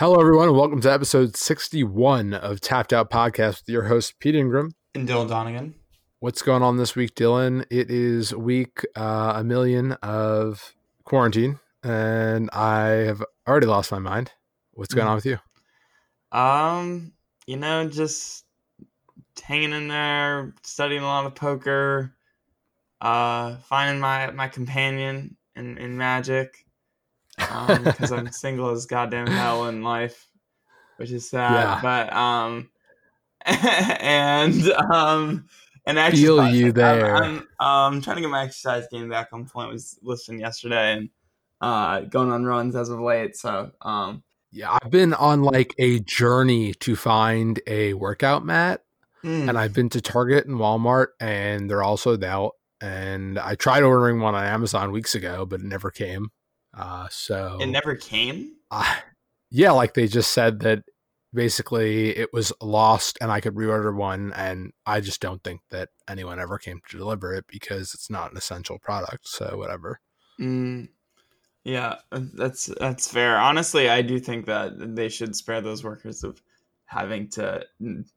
Hello, everyone, and welcome to episode 61 of Tapped Out Podcast with your host, Pete Ingram. And Dylan Donegan. What's going on this week, Dylan? It is week a million of quarantine, and I have already lost my mind. What's going on with you? You know, just hanging in there, studying a lot of poker, finding my companion in Magic. Because I'm single as goddamn hell in life, which is sad. Yeah. But and exercise. Feel you there. I'm trying to get my exercise game back on point. I was listening yesterday and going on runs as of late. So yeah, I've been on like a journey to find a workout mat, and I've been to Target and Walmart, and they're all sold out. And I tried ordering one on Amazon weeks ago, but it never came. So it never came. Yeah, like they just said that basically it was lost, and I could reorder one. And I just don't think that anyone ever came to deliver it because it's not an essential product. So whatever. Yeah, that's fair. Honestly, I do think that they should spare those workers of having to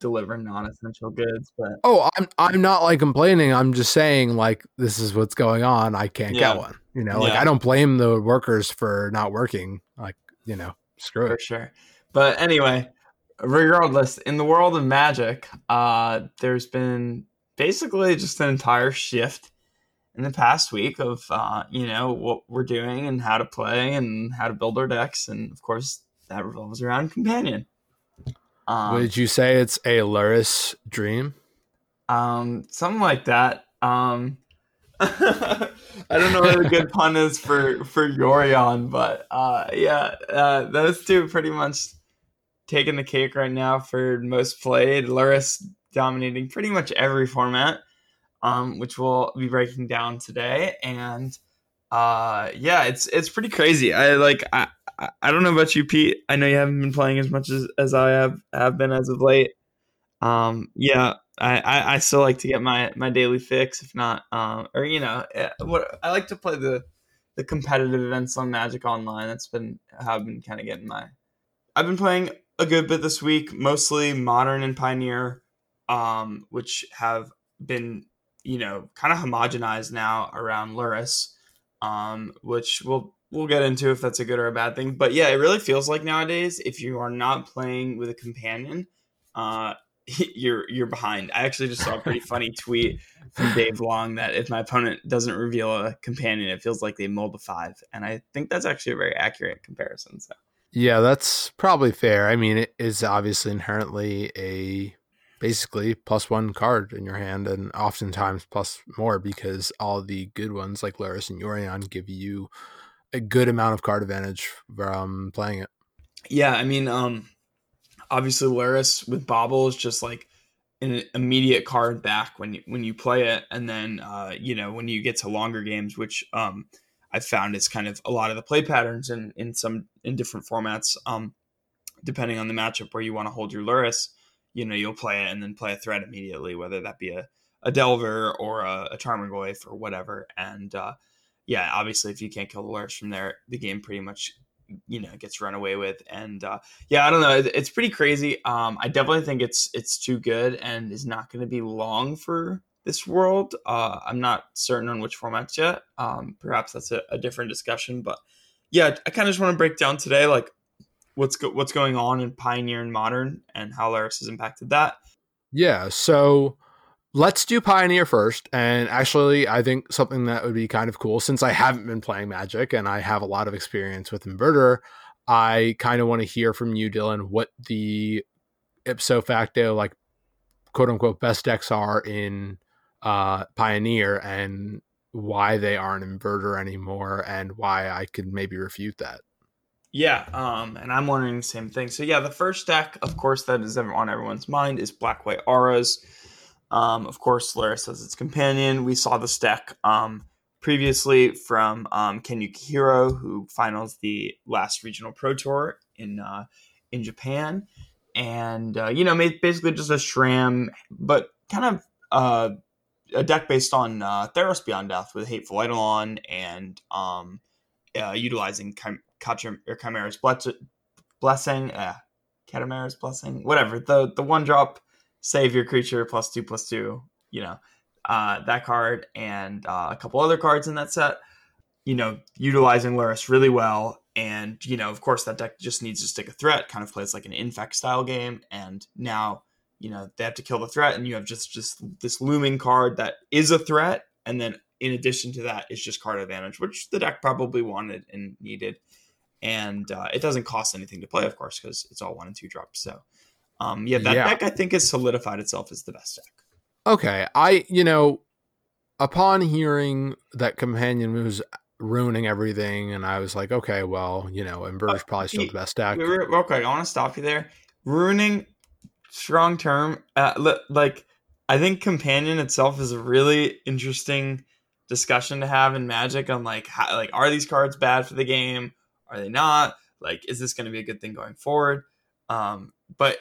deliver non-essential goods. But I'm not like complaining. I'm just saying like this is what's going on. I can't get one. You know, like I don't blame the workers for not working. Like, you know, screw it. For sure. But anyway, regardless, in the world of Magic, there's been basically just an entire shift in the past week of you know, what we're doing and how to play and how to build our decks, and of course that revolves around companion. Would you say it's a Lurrus dream? Something like that. I don't know what a good pun is for Yorion, but those two pretty much taking the cake right now for most played. Lurrus dominating pretty much every format, which we'll be breaking down today. And yeah, it's pretty crazy. I don't know about you, Pete. I know you haven't been playing as much as I have been as of late. Yeah, I still like to get my daily fix, if not, or you know, what I like to play the competitive events on Magic Online. That's been how I've been kind of getting my. I've been playing a good bit this week, mostly Modern and Pioneer, which have been, you know, kind of homogenized now around Lurrus, which we'll get into if that's a good or a bad thing. But yeah, it really feels like nowadays, if you are not playing with a companion, you're behind. I actually just saw a pretty funny tweet from Dave Long that if my opponent doesn't reveal a companion, it feels like they mulled a 5. And I think that's actually a very accurate comparison. So yeah, that's probably fair. I mean, it is obviously inherently a basically +1 card in your hand, and oftentimes plus more because all the good ones like Lurrus and Yorion give you a good amount of card advantage from playing it. Yeah, I mean, obviously Lurrus with Bauble is just like an immediate card back when you play it, and then you know, when you get to longer games, which I found is kind of a lot of the play patterns in different formats, depending on the matchup where you want to hold your Lurrus, you know, you'll play it and then play a threat immediately, whether that be a Delver or a Tarmogoyf or whatever, and yeah, obviously, if you can't kill the Lurrus from there, the game pretty much, you know, gets run away with. And yeah, I don't know. It's pretty crazy. I definitely think it's too good and is not going to be long for this world. I'm not certain on which formats yet. Perhaps that's a different discussion. But yeah, I kind of just want to break down today, like what's going on in Pioneer and Modern and how Lurrus has impacted that. Yeah, so let's do Pioneer first, and actually I think something that would be kind of cool, since I haven't been playing Magic and I have a lot of experience with Inverter, I kind of want to hear from you, Dylan, what the ipso facto, like, quote-unquote best decks are in Pioneer and why they aren't Inverter anymore and why I could maybe refute that. Yeah, and I'm wondering the same thing. So yeah, the first deck, of course, that is on everyone's mind is Black-White Auras. Of course, Lurrus as its companion. We saw this deck previously from Ken Yukihiro, who finals the last regional pro tour in Japan, and you know, made basically just a SRAM, but kind of a deck based on Theros Beyond Death with Hateful Eidolon and utilizing Katamara's Blessing, Katamara's Blessing, whatever. The one drop, save your creature, +2/+2, you know, that card and a couple other cards in that set, you know, utilizing Lurrus really well. And, you know, of course, that deck just needs to stick a threat, kind of plays like an infect style game. And now, you know, they have to kill the threat, and you have just this looming card that is a threat. And then in addition to that, it's just card advantage, which the deck probably wanted and needed. And it doesn't cost anything to play, of course, because it's all 1 and 2 drops. So, that deck, I think, has solidified itself as the best deck. Okay. Upon hearing that Companion was ruining everything, and I was like, okay, well, Ember's probably still the best deck. Okay, I want to stop you there. Ruining, strong term. I think Companion itself is a really interesting discussion to have in Magic on, how are these cards bad for the game? Are they not? Is this going to be a good thing going forward? It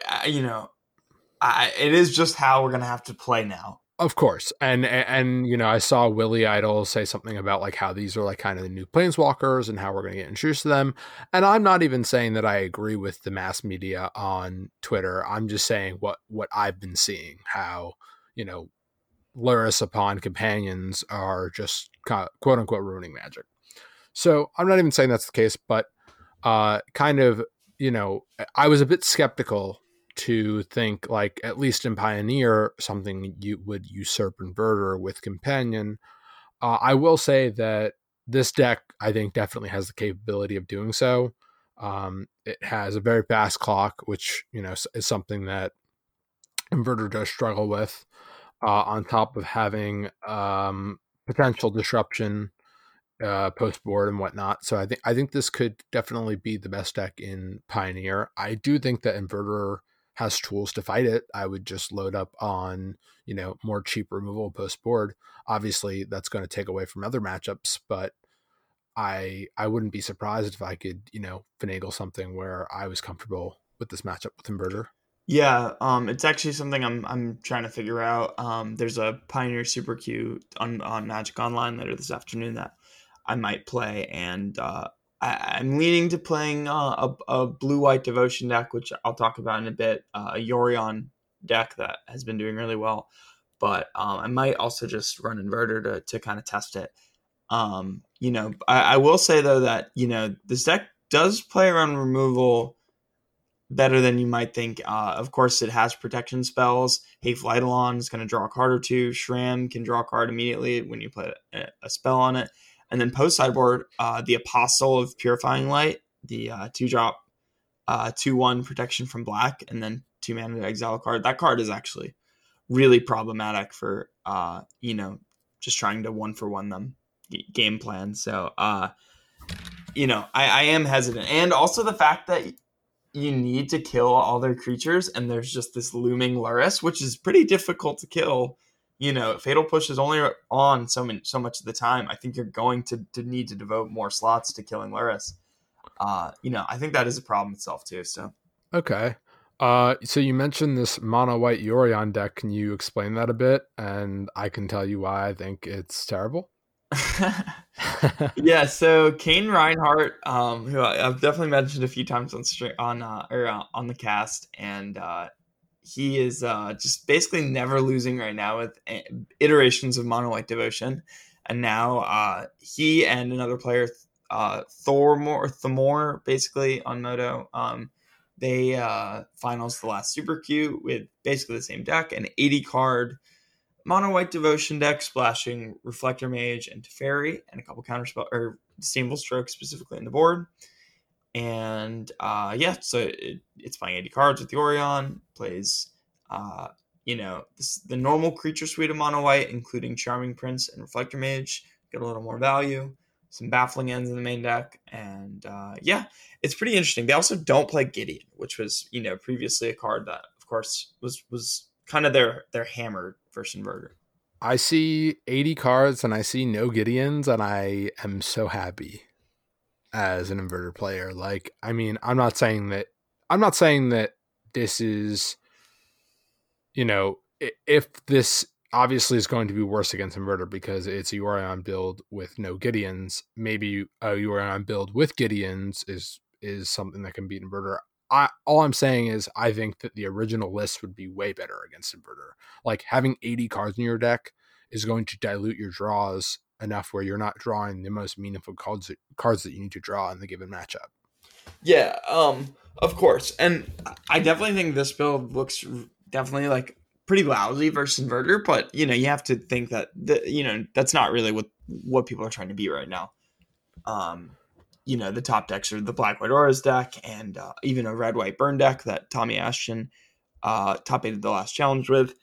is just how we're going to have to play now. Of course. And I saw Willy Idol say something about how these are kind of the new planeswalkers and how we're going to get introduced to them. And I'm not even saying that I agree with the mass media on Twitter. I'm just saying what I've been seeing, how, Lurrus upon Companions are just quote unquote ruining Magic. So I'm not even saying that's the case, but I was a bit skeptical to think at least in Pioneer, something you would usurp Inverter with Companion. I will say that this deck, I think, definitely has the capability of doing so. It has a very fast clock, which, is something that Inverter does struggle with, on top of having potential disruption post board and whatnot. So I think this could definitely be the best deck in Pioneer. I do think that Inverter has tools to fight it. I would just load up on, more cheap removal post board. Obviously that's going to take away from other matchups, but I wouldn't be surprised if I could, finagle something where I was comfortable with this matchup with Inverter. Yeah, it's actually something I'm trying to figure out. There's a Pioneer Super Q on Magic Online later this afternoon that I might play, and I'm leaning to playing a blue-white devotion deck, which I'll talk about in a bit, a Yorion deck that has been doing really well, but I might also just run Inverter to kind of test it. I will say, though, that this deck does play around removal better than you might think. Of course, it has protection spells. Hateful Eidolon is going to draw a card or two. Shram can draw a card immediately when you play a spell on it. And then post sideboard, the Apostle of Purifying Light, the 2-drop, 2/1 protection from black, and then 2 mana to exile card. That card is actually really problematic for, just trying to 1-for-1 them game plan. So, I am hesitant. And also the fact that you need to kill all their creatures, and there's just this looming Lurrus, which is pretty difficult to kill. Fatal Push is only on so much of the time. I think you're going to need to devote more slots to killing Lurrus. I think that is a problem itself too. So okay, so you mentioned this mono white Yorion deck. Can you explain that a bit? And I can tell you why I think it's terrible. Yeah. So Kane Reinhardt, who I've definitely mentioned a few times on the cast, and he is just basically never losing right now with iterations of Mono White Devotion. And now he and another player, Thormore, basically, on Moto, they finals the last Super Q with basically the same deck, an 80-card Mono White Devotion deck splashing Reflector Mage and Teferi and a couple counterspell or Disable Strokes specifically in the board. And so it's playing 80 cards with the Orion, plays the normal creature suite of mono white, including Charming Prince and Reflector Mage, get a little more value, some baffling ends in the main deck, and it's pretty interesting. They also don't play Gideon, which was previously a card that of course was kind of their hammered versus Inverter. I see 80 cards and I see no Gideons, and I am so happy. As an Inverter player, I'm not saying that this is, if this obviously is going to be worse against Inverter because it's a Yorion build with no Gideons. Maybe a Yorion build with Gideons is something that can beat Inverter. I'm saying is I think that the original list would be way better against Inverter. Like, having 80 cards in your deck is going to dilute your draws enough where you're not drawing the most meaningful cards that you need to draw in the given matchup. Yeah, of course. And I definitely think this build looks definitely like pretty lousy versus Inverter, but you know, you have to think that that's not really what people are trying to be right now. You know, the top decks are the Black White Auras deck and even a Red White Burn deck that Tommy Ashton top aided the last challenge with,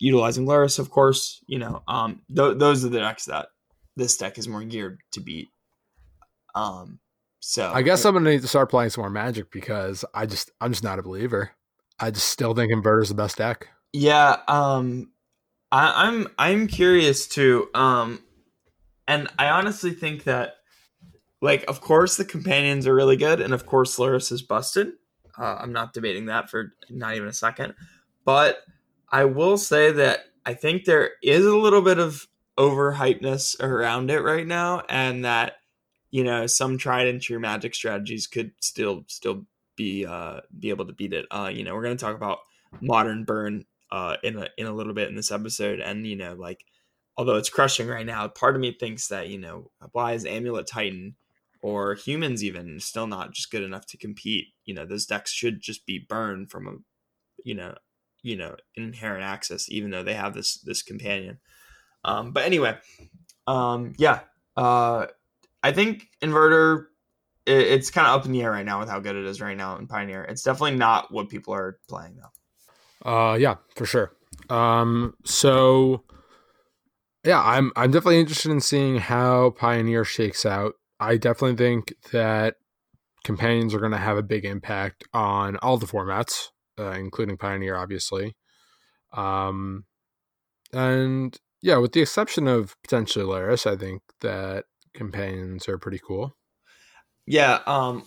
utilizing Lurrus, of course. You know, those are the decks that this deck is more geared to beat. So I guess I'm gonna need to start playing some more Magic because I'm just not a believer. I just still think Inverter's the best deck. Yeah, I'm curious too. And I honestly think that, like, of course the companions are really good, and of course Lurrus is busted. I'm not debating that for not even a second. But I will say that I think there is a little bit of overhypeness around it right now, and that, you know, some tried and true Magic strategies could still be able to beat it. You know, we're going to talk about Modern Burn in a little bit in this episode, and you know, like, although it's crushing right now, part of me thinks that, you know, why is Amulet Titan or Humans even still not just good enough to compete? You know, those decks should just be burned from a you know inherent access, even though they have this companion. But anyway, I think Inverter, it's kind of up in the air right now with how good it is right now in Pioneer. It's definitely not what people are playing though. Yeah, for sure. So yeah, I'm definitely interested in seeing how Pioneer shakes out. I definitely think that companions are going to have a big impact on all the formats, including Pioneer, obviously. And yeah, with the exception of potentially Lurrus, I think that companions are pretty cool. Yeah.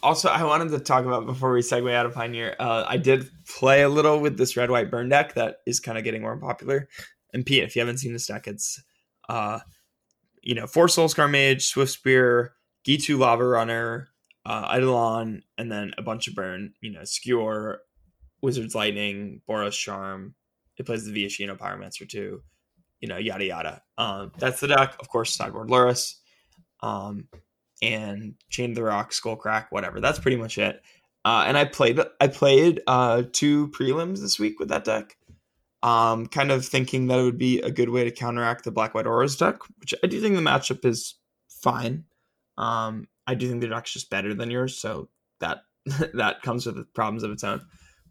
Also, I wanted to talk about, before we segue out of Pioneer, I did play a little with this Red White Burn deck that is kind of getting more popular. And Pete, if you haven't seen this deck, it's you know, 4 Soulscar Mage, Swift Spear, Gitu Lava Runner, Eidolon, and then a bunch of burn. You know, Skewer, Wizard's Lightning, Boros Charm. It plays the Viashino Pyromancer too. You know, yada yada. That's the deck. Of course, sideboard Lurrus. And Chain of the Rock, Skullcrack, whatever. That's pretty much it. And I played 2 prelims this week with that deck. Kind of thinking that it would be a good way to counteract the Black White Auras deck, which I do think the matchup is fine. I do think the deck's just better than yours, so that comes with the problems of its own.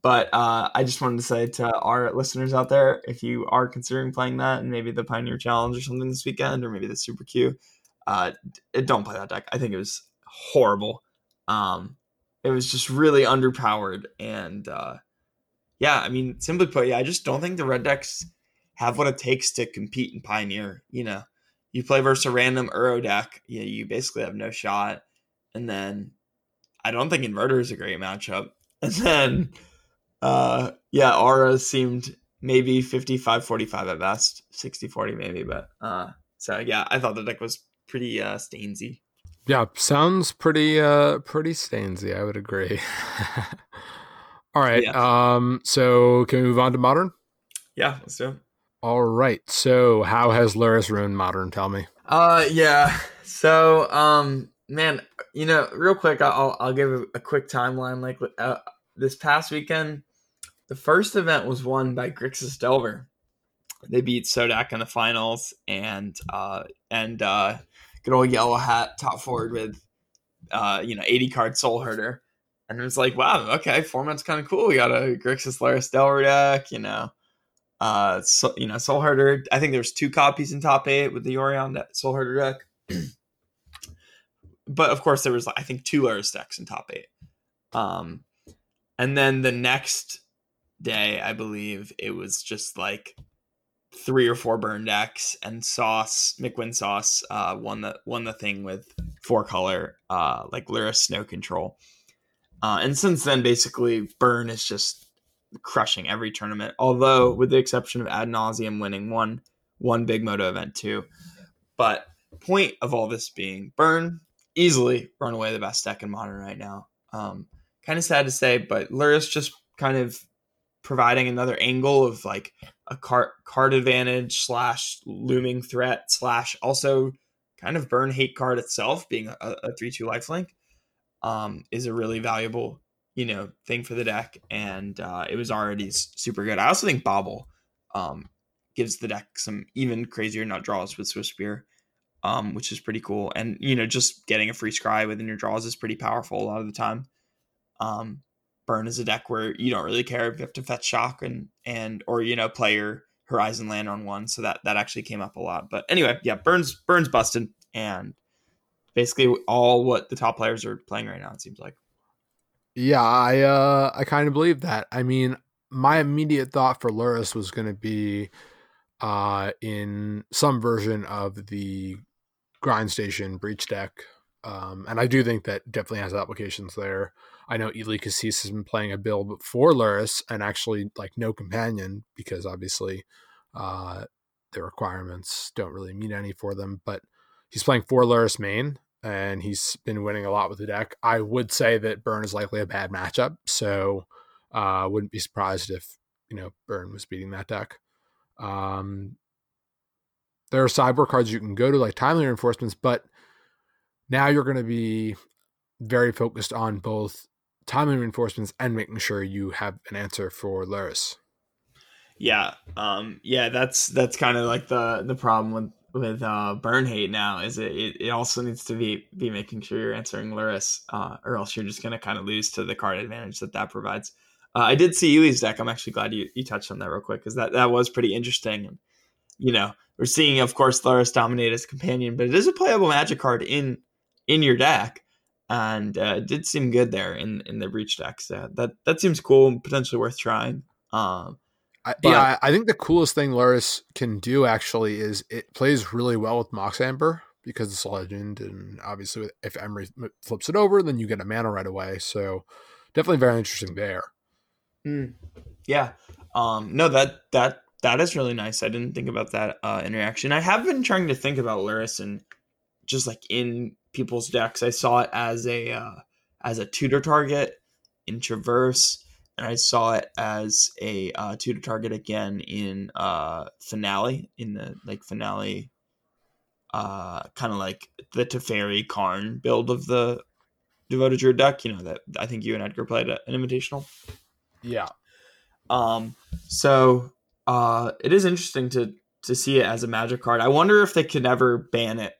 But I just wanted to say to our listeners out there, if you are considering playing that and maybe the Pioneer Challenge or something this weekend, or maybe the Super Q, don't play that deck. I think it was horrible. It was just really underpowered, and yeah, I mean, simply put, yeah, I just don't think the red decks have what it takes to compete in Pioneer. You know, you play versus a random Uro deck, you know, you basically have no shot. And then I don't think Inverter is a great matchup. And then, yeah, Aura seemed maybe 55-45 at best, 60-40 maybe. But so, yeah, I thought the deck was pretty Stainsy. Yeah, sounds pretty Stainsy. I would agree. All right, yeah. So can we move on to Modern? Yeah, let's do it. All right, so how has Lurrus ruined Modern? Tell me. Yeah, so, man, you know, real quick, I'll give a quick timeline. Like, this past weekend, the first event was won by Grixis Delver. They beat Sodak in the finals, and good old Yellow Hat top forward with, 80-card Soul Herder. And it was like, wow, okay, format's kind of cool. We got a Grixis Lurrus Delver deck, you know, Soul Herder. I think there's 2 copies in top 8 with the Yorion Soul Herder deck. But of course, there was, I think, 2 Lurrus decks in top 8. And then the next day, I believe, it was just like 3 or 4 burn decks, and Sauce, McWin Sauce, won the thing with 4 color, like Lurrus Snow Control. And since then, basically, Burn is just crushing every tournament. Although, with the exception of Ad Nauseam winning one big moto event too. But point of all this being, Burn easily run away the best deck in Modern right now. Kind of sad to say, but Lurrus just kind of providing another angle of like a card advantage slash looming threat slash also kind of burn hate card itself being a 3/2 lifelink is a really valuable, you know, thing for the deck. And it was already super good. I also think Bauble gives the deck some even crazier nut draws with Swift Spear, which is pretty cool. And, you know, just getting a free scry within your draws is pretty powerful a lot of the time. Burn is a deck where you don't really care if you have to fetch shock and or, you know, play your Horizon land on one. So that actually came up a lot. But anyway, yeah, Burn's busted, and basically all what the top players are playing right now, it seems like. Yeah, I kind of believe that. I mean, my immediate thought for Lurrus was going to be in some version of the Grind Station Breach deck. And I do think that definitely has applications there. I know Ely Cassis has been playing a build for Lurrus and actually like no companion, because obviously the requirements don't really mean any for them, but he's playing for Lurrus main and he's been winning a lot with the deck. I would say that Burn is likely a bad matchup. So I wouldn't be surprised if, you know, Burn was beating that deck. There are sideboard cards you can go to like timely reinforcements, but now you're going to be very focused on both timely reinforcements and making sure you have an answer for Lurrus. Yeah. Yeah, that's kind of like the problem with Burn Hate now is it also needs to be making sure you're answering Lurrus, or else you're just going to kind of lose to the card advantage that provides. I did see Ely's deck. I'm actually glad you touched on that real quick, because that was pretty interesting. And, you know, we're seeing, of course, Lurrus dominate as companion, but it is a playable Magic card in your deck. And it did seem good there in the Breach deck. So that seems cool and potentially worth trying. I think the coolest thing Lurrus can do actually is it plays really well with Mox Amber because it's a legend. And obviously if Emery flips it over, then you get a mana right away. So definitely very interesting there. Mm. Yeah. No, that is really nice. I didn't think about that interaction. I have been trying to think about Lurrus and just like in people's decks. I saw it as a tutor target in Traverse, and I saw it as a tutor target again in Finale, in the like Finale kind of like the Teferi Karn build of the Devoted Druid deck, you know, that I think you and Edgar played an invitational. Yeah. So it is interesting to see it as a Magic card. I wonder if they could ever ban it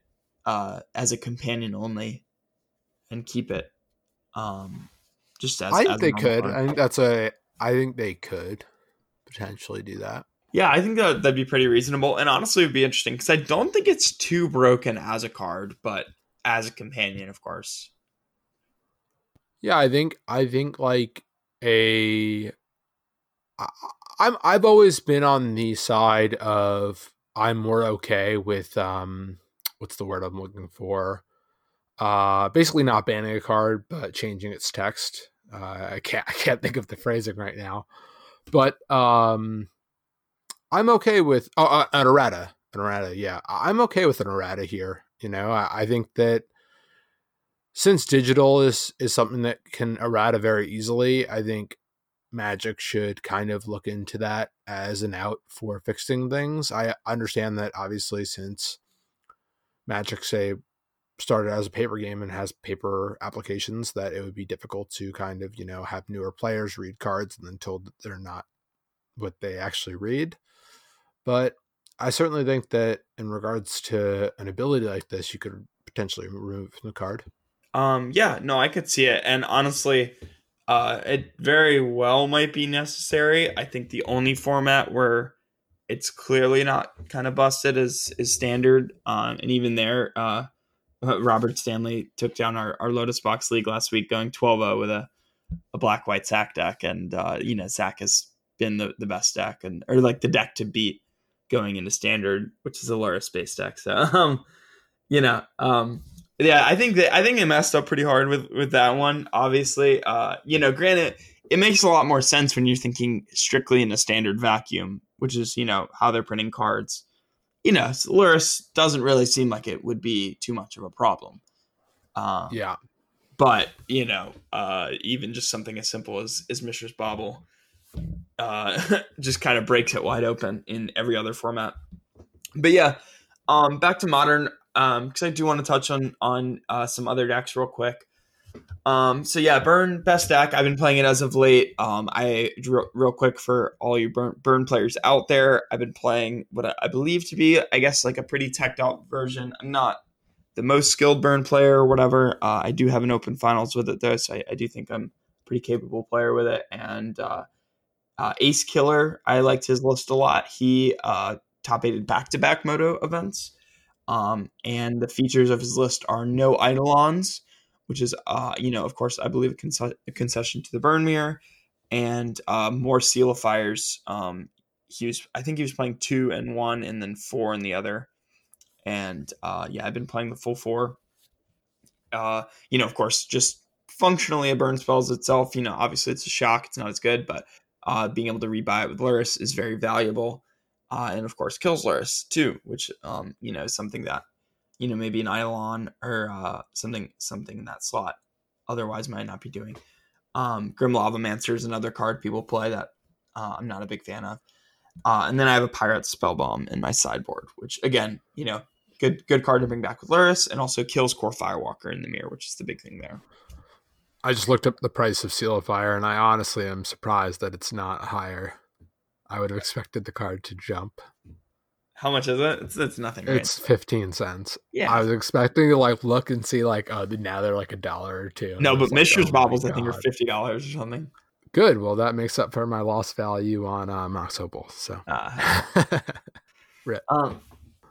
as a companion only and keep it just as I think they could potentially do that. Yeah, I think that'd be pretty reasonable, and honestly would be interesting because I don't think it's too broken as a card, but as a companion, of course. Yeah, I think like I've always been on the side of I'm more okay with what's the word I'm looking for? Basically not banning a card, but changing its text. I can't think of the phrasing right now, but I'm okay with an errata. An errata, yeah. I'm okay with an errata here. You know, I think that since digital is something that can errata very easily, I think Magic should kind of look into that as an out for fixing things. I understand that obviously since Magic, say, started as a paper game and has paper applications, that it would be difficult to kind of, you know, have newer players read cards and then told that they're not what they actually read. But I certainly think that in regards to an ability like this, you could potentially remove it from the card. Yeah, no, I could see it. And honestly, it very well might be necessary. I think the only format where it's clearly not kind of busted is standard. And even there, Robert Stanley took down our Lotus Box League last week, going 12-0 with a black-white Sack deck. And, you know, Sack has been the best deck, and or like the deck to beat going into standard, which is a Lurrus-based deck. So, you know, yeah, I think they messed up pretty hard with that one, obviously. You know, granted, it makes a lot more sense when you're thinking strictly in a standard vacuum, which is, you know, how they're printing cards. You know, Lurrus doesn't really seem like it would be too much of a problem. Yeah. But, you know, even just something as simple as Mishra's Bauble just kind of breaks it wide open in every other format. But yeah, back to Modern, because I do want to touch on some other decks real quick. So yeah, Burn, best deck. I've been playing it as of late. I drew real quick for all you burn players out there. I've been playing what I believe to be, I guess, like a pretty teched out version. I'm not the most skilled Burn player or whatever. I do have an open finals with it though, so I do think I'm a pretty capable player with it. And AceKiller, I liked his list a lot. He top aided back-to-back Moto events, and the features of his list are no Eidolons, which is, of course, I believe a concession to the Burn Mirror, and more Sealifiers. I think he was playing 2 and 1 and then 4 in the other. And I've been playing the full 4. Of course, just functionally a Burn spells itself. You know, obviously it's a shock. It's not as good, but being able to rebuy it with Lurrus is very valuable. And of course, kills Lurrus too, which, is something that, maybe an Eidolon or something in that slot otherwise might not be doing. Grim Lava Mancer is another card people play that I'm not a big fan of. And then I have a Pirate Spell Bomb in my sideboard, which again, good card to bring back with Lurrus, and also kills Core Firewalker in the mirror, which is the big thing there. I just looked up the price of Seal of Fire, and I honestly am surprised that it's not higher. I would have expected the card to jump. How much is it? It's nothing, right? It's 15 cents. Yeah. I was expecting to look and see now they're a dollar or two. No, but Mishra's Baubles, I think, are $50 or something. Good. Well, that makes up for my lost value on Mox Opal. So,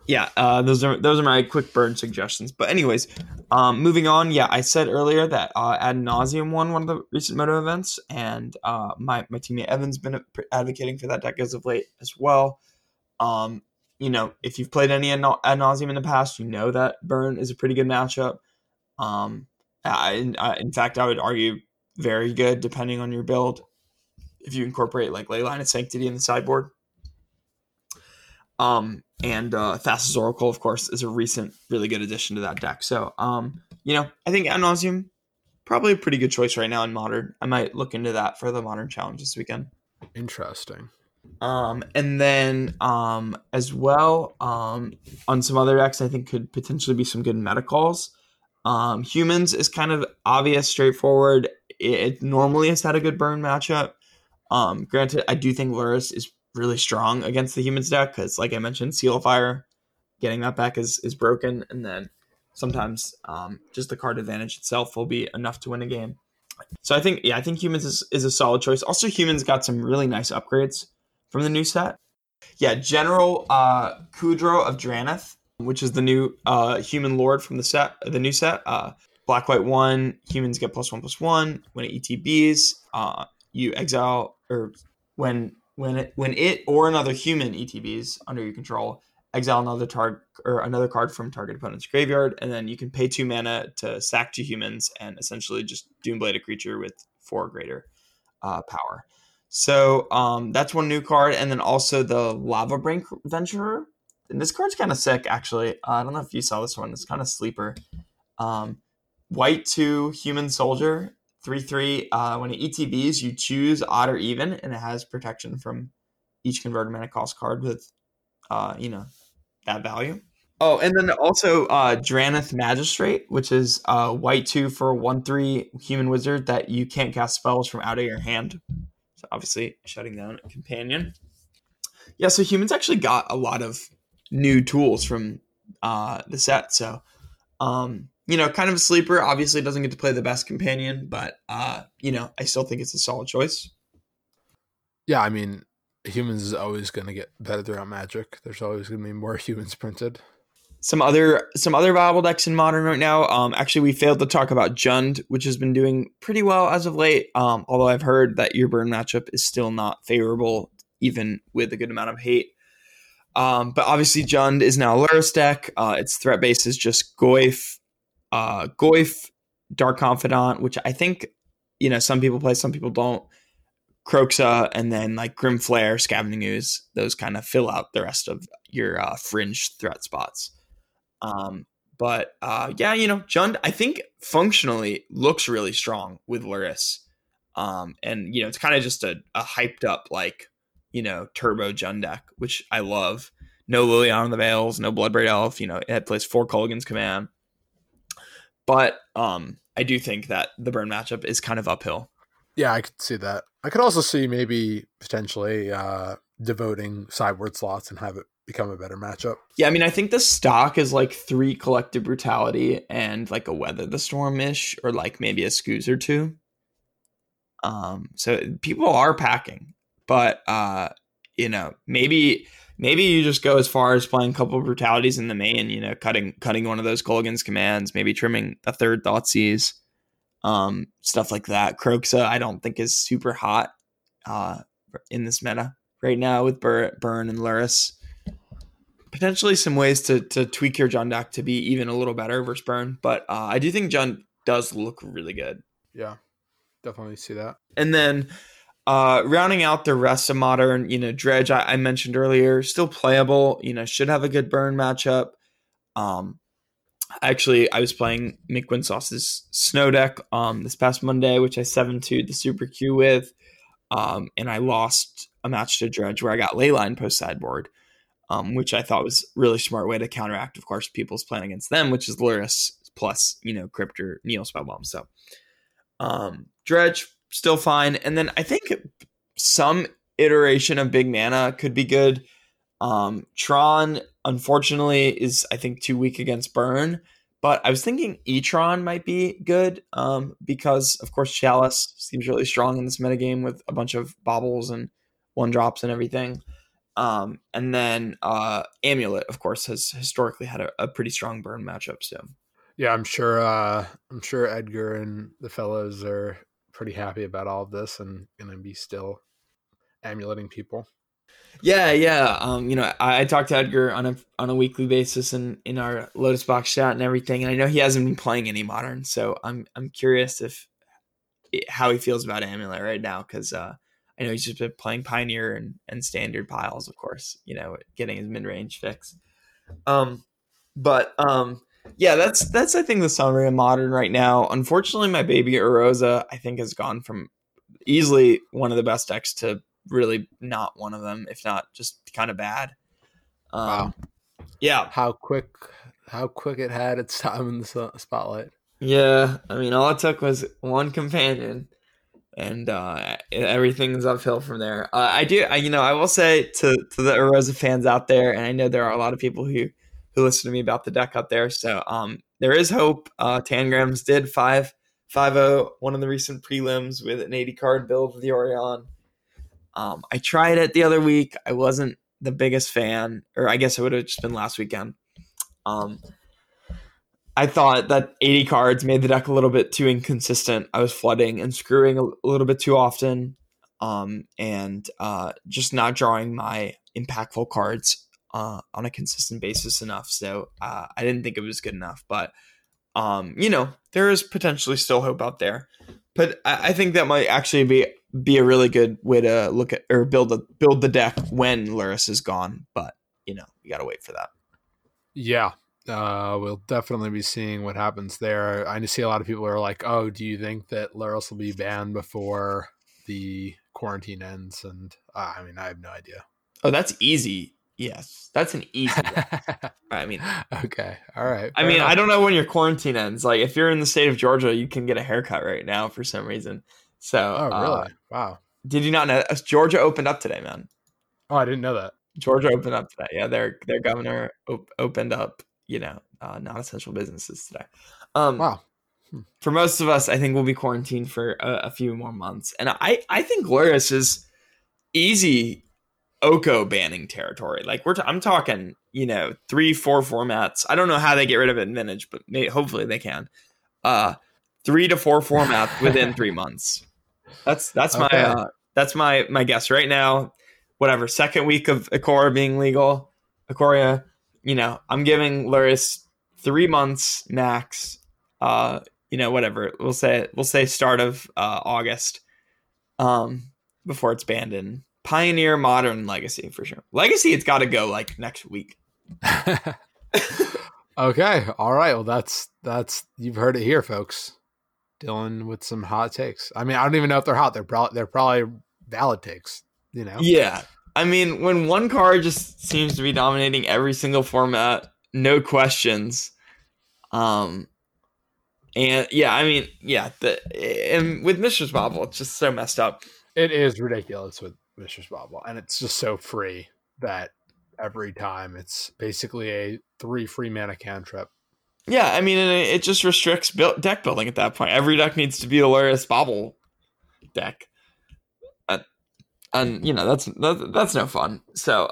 those are my quick Burn suggestions. But anyways, moving on. Yeah, I said earlier that Ad Nauseam won one of the recent Moto events, and my teammate Evan's been advocating for that deck as of late as well. If you've played any Ad Nauseam in the past, that Burn is a pretty good matchup. In fact, I would argue very good, depending on your build, if you incorporate Leyline of Sanctity in the sideboard. And Thassa's Oracle, of course, is a recent really good addition to that deck. So, I think Ad Nauseam probably a pretty good choice right now in Modern. I might look into that for the Modern Challenge this weekend. Interesting. And then as well, on some other decks, I think could potentially be some good meta calls. Humans is kind of obvious, straightforward. It normally has had a good Burn matchup. Granted, I do think Lurrus is really strong against the Humans deck because, like I mentioned, Seal of Fire, getting that back is broken. And then sometimes just the card advantage itself will be enough to win a game. So I think Humans is a solid choice. Also, Humans got some really nice upgrades from the new set. Yeah, General Kudro of Draneth, which is the new Human Lord from the new set. Black-white 1, humans get +1/+1. When it ETBs, you exile, or when it or another human ETBs under your control, exile another target or another card from target opponent's graveyard, and then you can pay 2 mana to sack 2 humans and essentially just Doomblade a creature with 4 greater power. So that's one new card, and then also the Lava Brink Venturer. And this card's kind of sick, actually. I don't know if you saw this one. It's kind of sleeper. White 2 human soldier 3/3. When it ETBs, you choose odd or even, and it has protection from each converted mana cost card with, that value. Oh, and then also Draneth Magistrate, which is white 2 for 1/3 human wizard that you can't cast spells from out of your hand. So obviously shutting down a companion. Yeah, so humans actually got a lot of new tools from the set. So, kind of a sleeper. Obviously doesn't get to play the best companion, but, I still think it's a solid choice. Yeah, I mean, humans is always going to get better throughout Magic. There's always going to be more humans printed. Some other viable decks in Modern right now. Actually, we failed to talk about Jund, which has been doing pretty well as of late, although I've heard that your Burn matchup is still not favorable, even with a good amount of hate. But obviously, Jund is now a Lurrus deck. Its threat base is just Goyf, Dark Confidant, which I think, some people play, some people don't. Kroxa, and then Grim Flare, Scavenging Ooze. Those kind of fill out the rest of your fringe threat spots. But yeah, you know, Jund, I think functionally looks really strong with Lurrus. And, you know, it's kind of just a hyped up, like, you know, turbo Jund deck, which I love. No Liliana of the Veils, no Bloodbraid Elf. You know, it plays 4 Culligan's Command. But I do think that the burn matchup is kind of uphill. Yeah, I could see that. I could also see maybe potentially devoting sideboard slots and have it become a better matchup. Yeah, I mean, I think the stock is like 3 Collective Brutality and like a Weather the Storm-ish, or like maybe a Scooz or 2. So people are packing, but you know, maybe you just go as far as playing a couple of brutalities in the main, you know, cutting one of those Colgan's commands, maybe trimming a third Thoughtseize, stuff like that. Kroxa, I don't think is super hot in this meta right now with Burn and Lurrus. Potentially some ways to tweak your Jund deck to be even a little better versus Burn, but I do think Jund does look really good. Yeah, definitely see that. And then rounding out the rest of Modern, you know, Dredge, I mentioned earlier, still playable, you know, should have a good burn matchup. Actually, I was playing Mick Winsauce's Snow deck this past Monday, which I 7-2'd the Super Q with, and I lost a match to Dredge where I got Leyline post sideboard, which I thought was a really smart way to counteract, of course, people's playing against them, which is Lurrus plus, you know, Crypt or Neal Spell Bomb. So Dredge still fine, and then I think some iteration of Big Mana could be good. Tron unfortunately is, I think, too weak against Burn, but I was thinking E-Tron might be good, because of course Chalice seems really strong in this metagame with a bunch of baubles and 1-drops and everything. And then Amulet, of course, has historically had a pretty strong burn matchup. So yeah, I'm sure Edgar and the fellows are pretty happy about all of this and gonna be still amuleting people. Yeah. You know, I talked to Edgar on a weekly basis and in our Lotus Box chat and everything, and I know he hasn't been playing any Modern, so I'm curious if how he feels about Amulet right now, because I know he's just been playing Pioneer and standard piles, of course, you know, getting his mid-range fix. Yeah, that's I think the summary of Modern right now. Unfortunately, my baby Urroza, I think, has gone from easily one of the best decks to really not one of them, if not just kind of bad. Wow. Yeah. How quick it had its time in the spotlight. Yeah, I mean, all it took was one companion, and everything's uphill from there. I will say to the Urroza fans out there, and I know there are a lot of people who listened to me about the deck out there. So there is hope. Tangrams did 5-0 one of the recent prelims with an 80-card build of the Orion. I tried it the other week. I wasn't the biggest fan, or I guess it would have just been last weekend. I thought that 80 cards made the deck a little bit too inconsistent. I was flooding and screwing a little bit too often, and just not drawing my impactful cards on a consistent basis enough. So I didn't think it was good enough, but you know, there is potentially still hope out there. But I think that might actually be a really good way to look at or build the deck when Lurrus is gone. But you know, you got to wait for that. Yeah, we'll definitely be seeing what happens there. I see a lot of people are like, "Oh, do you think that Lurrus will be banned before the quarantine ends?" And I mean, I have no idea. Oh, that's easy. Yes, that's an easy one. I mean, okay, all right. I mean, enough. I don't know when your quarantine ends. Like, if you're in the state of Georgia, you can get a haircut right now for some reason. So, oh, really? Wow. Did you not know Georgia opened up today, man? Oh, I didn't know that. Georgia opened up today. Yeah, their governor opened up, you know, non-essential businesses today. Wow. For most of us, I think we'll be quarantined for a few more months, and I think Lurrus is easy Oko banning territory. Like I'm talking, you know, 3-4 formats. I don't know how they get rid of it in vintage, but hopefully they can. 3 to 4 formats within 3 months. That's okay. That's my guess right now. Whatever, second week of Ikoria being legal, Ikoria, you know, I'm giving Lurrus 3 months max. You know, whatever, we'll say start of August, before it's banned in Pioneer, Modern, Legacy for sure. Legacy, it's got to go like next week. Okay. All right. Well, that's you've heard it here, folks. Dylan with some hot takes. I mean, I don't even know if they're hot. They're probably valid takes, you know? Yeah. I mean, when one card just seems to be dominating every single format, no questions. And yeah, I mean, yeah. And with Mishra's Bauble, it's just so messed up. It is ridiculous with Mishra's Bauble. And it's just so free that every time it's basically a 3 free mana cantrip. Yeah, I mean, it just restricts deck building at that point. Every deck needs to be a Lurrus Bauble deck. And, you know, that's no fun. So,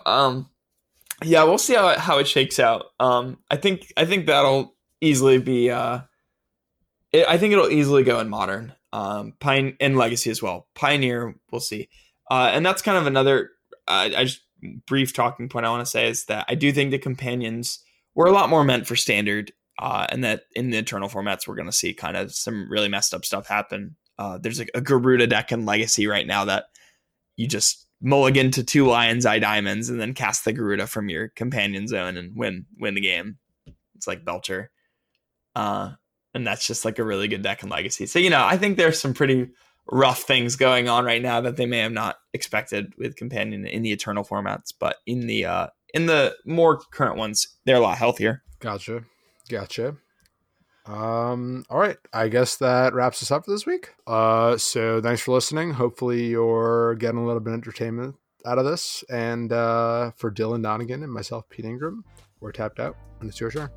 yeah, we'll see how it shakes out. I think that'll easily be... I think it'll easily go in Modern. Pioneer and Legacy as well. Pioneer, we'll see. And that's kind of another... brief talking point I want to say is that I do think the companions were a lot more meant for standard, and that in the internal formats we're going to see kind of some really messed up stuff happen. There's like a Garuda deck in Legacy right now that you just mulligan to 2 Lion's Eye Diamonds and then cast the Garuda from your companion zone and win the game. It's like Belcher, and that's just like a really good deck in Legacy. So, you know, I think there's some pretty rough things going on right now that they may have not expected with companion in the eternal formats, but in the more current ones, they're a lot healthier. Gotcha. All right, I guess that wraps us up for this week. So thanks for listening. Hopefully you're getting a little bit of entertainment out of this. And for Dylan Donegan and myself, Pete Ingram, we're tapped out, and it's your turn.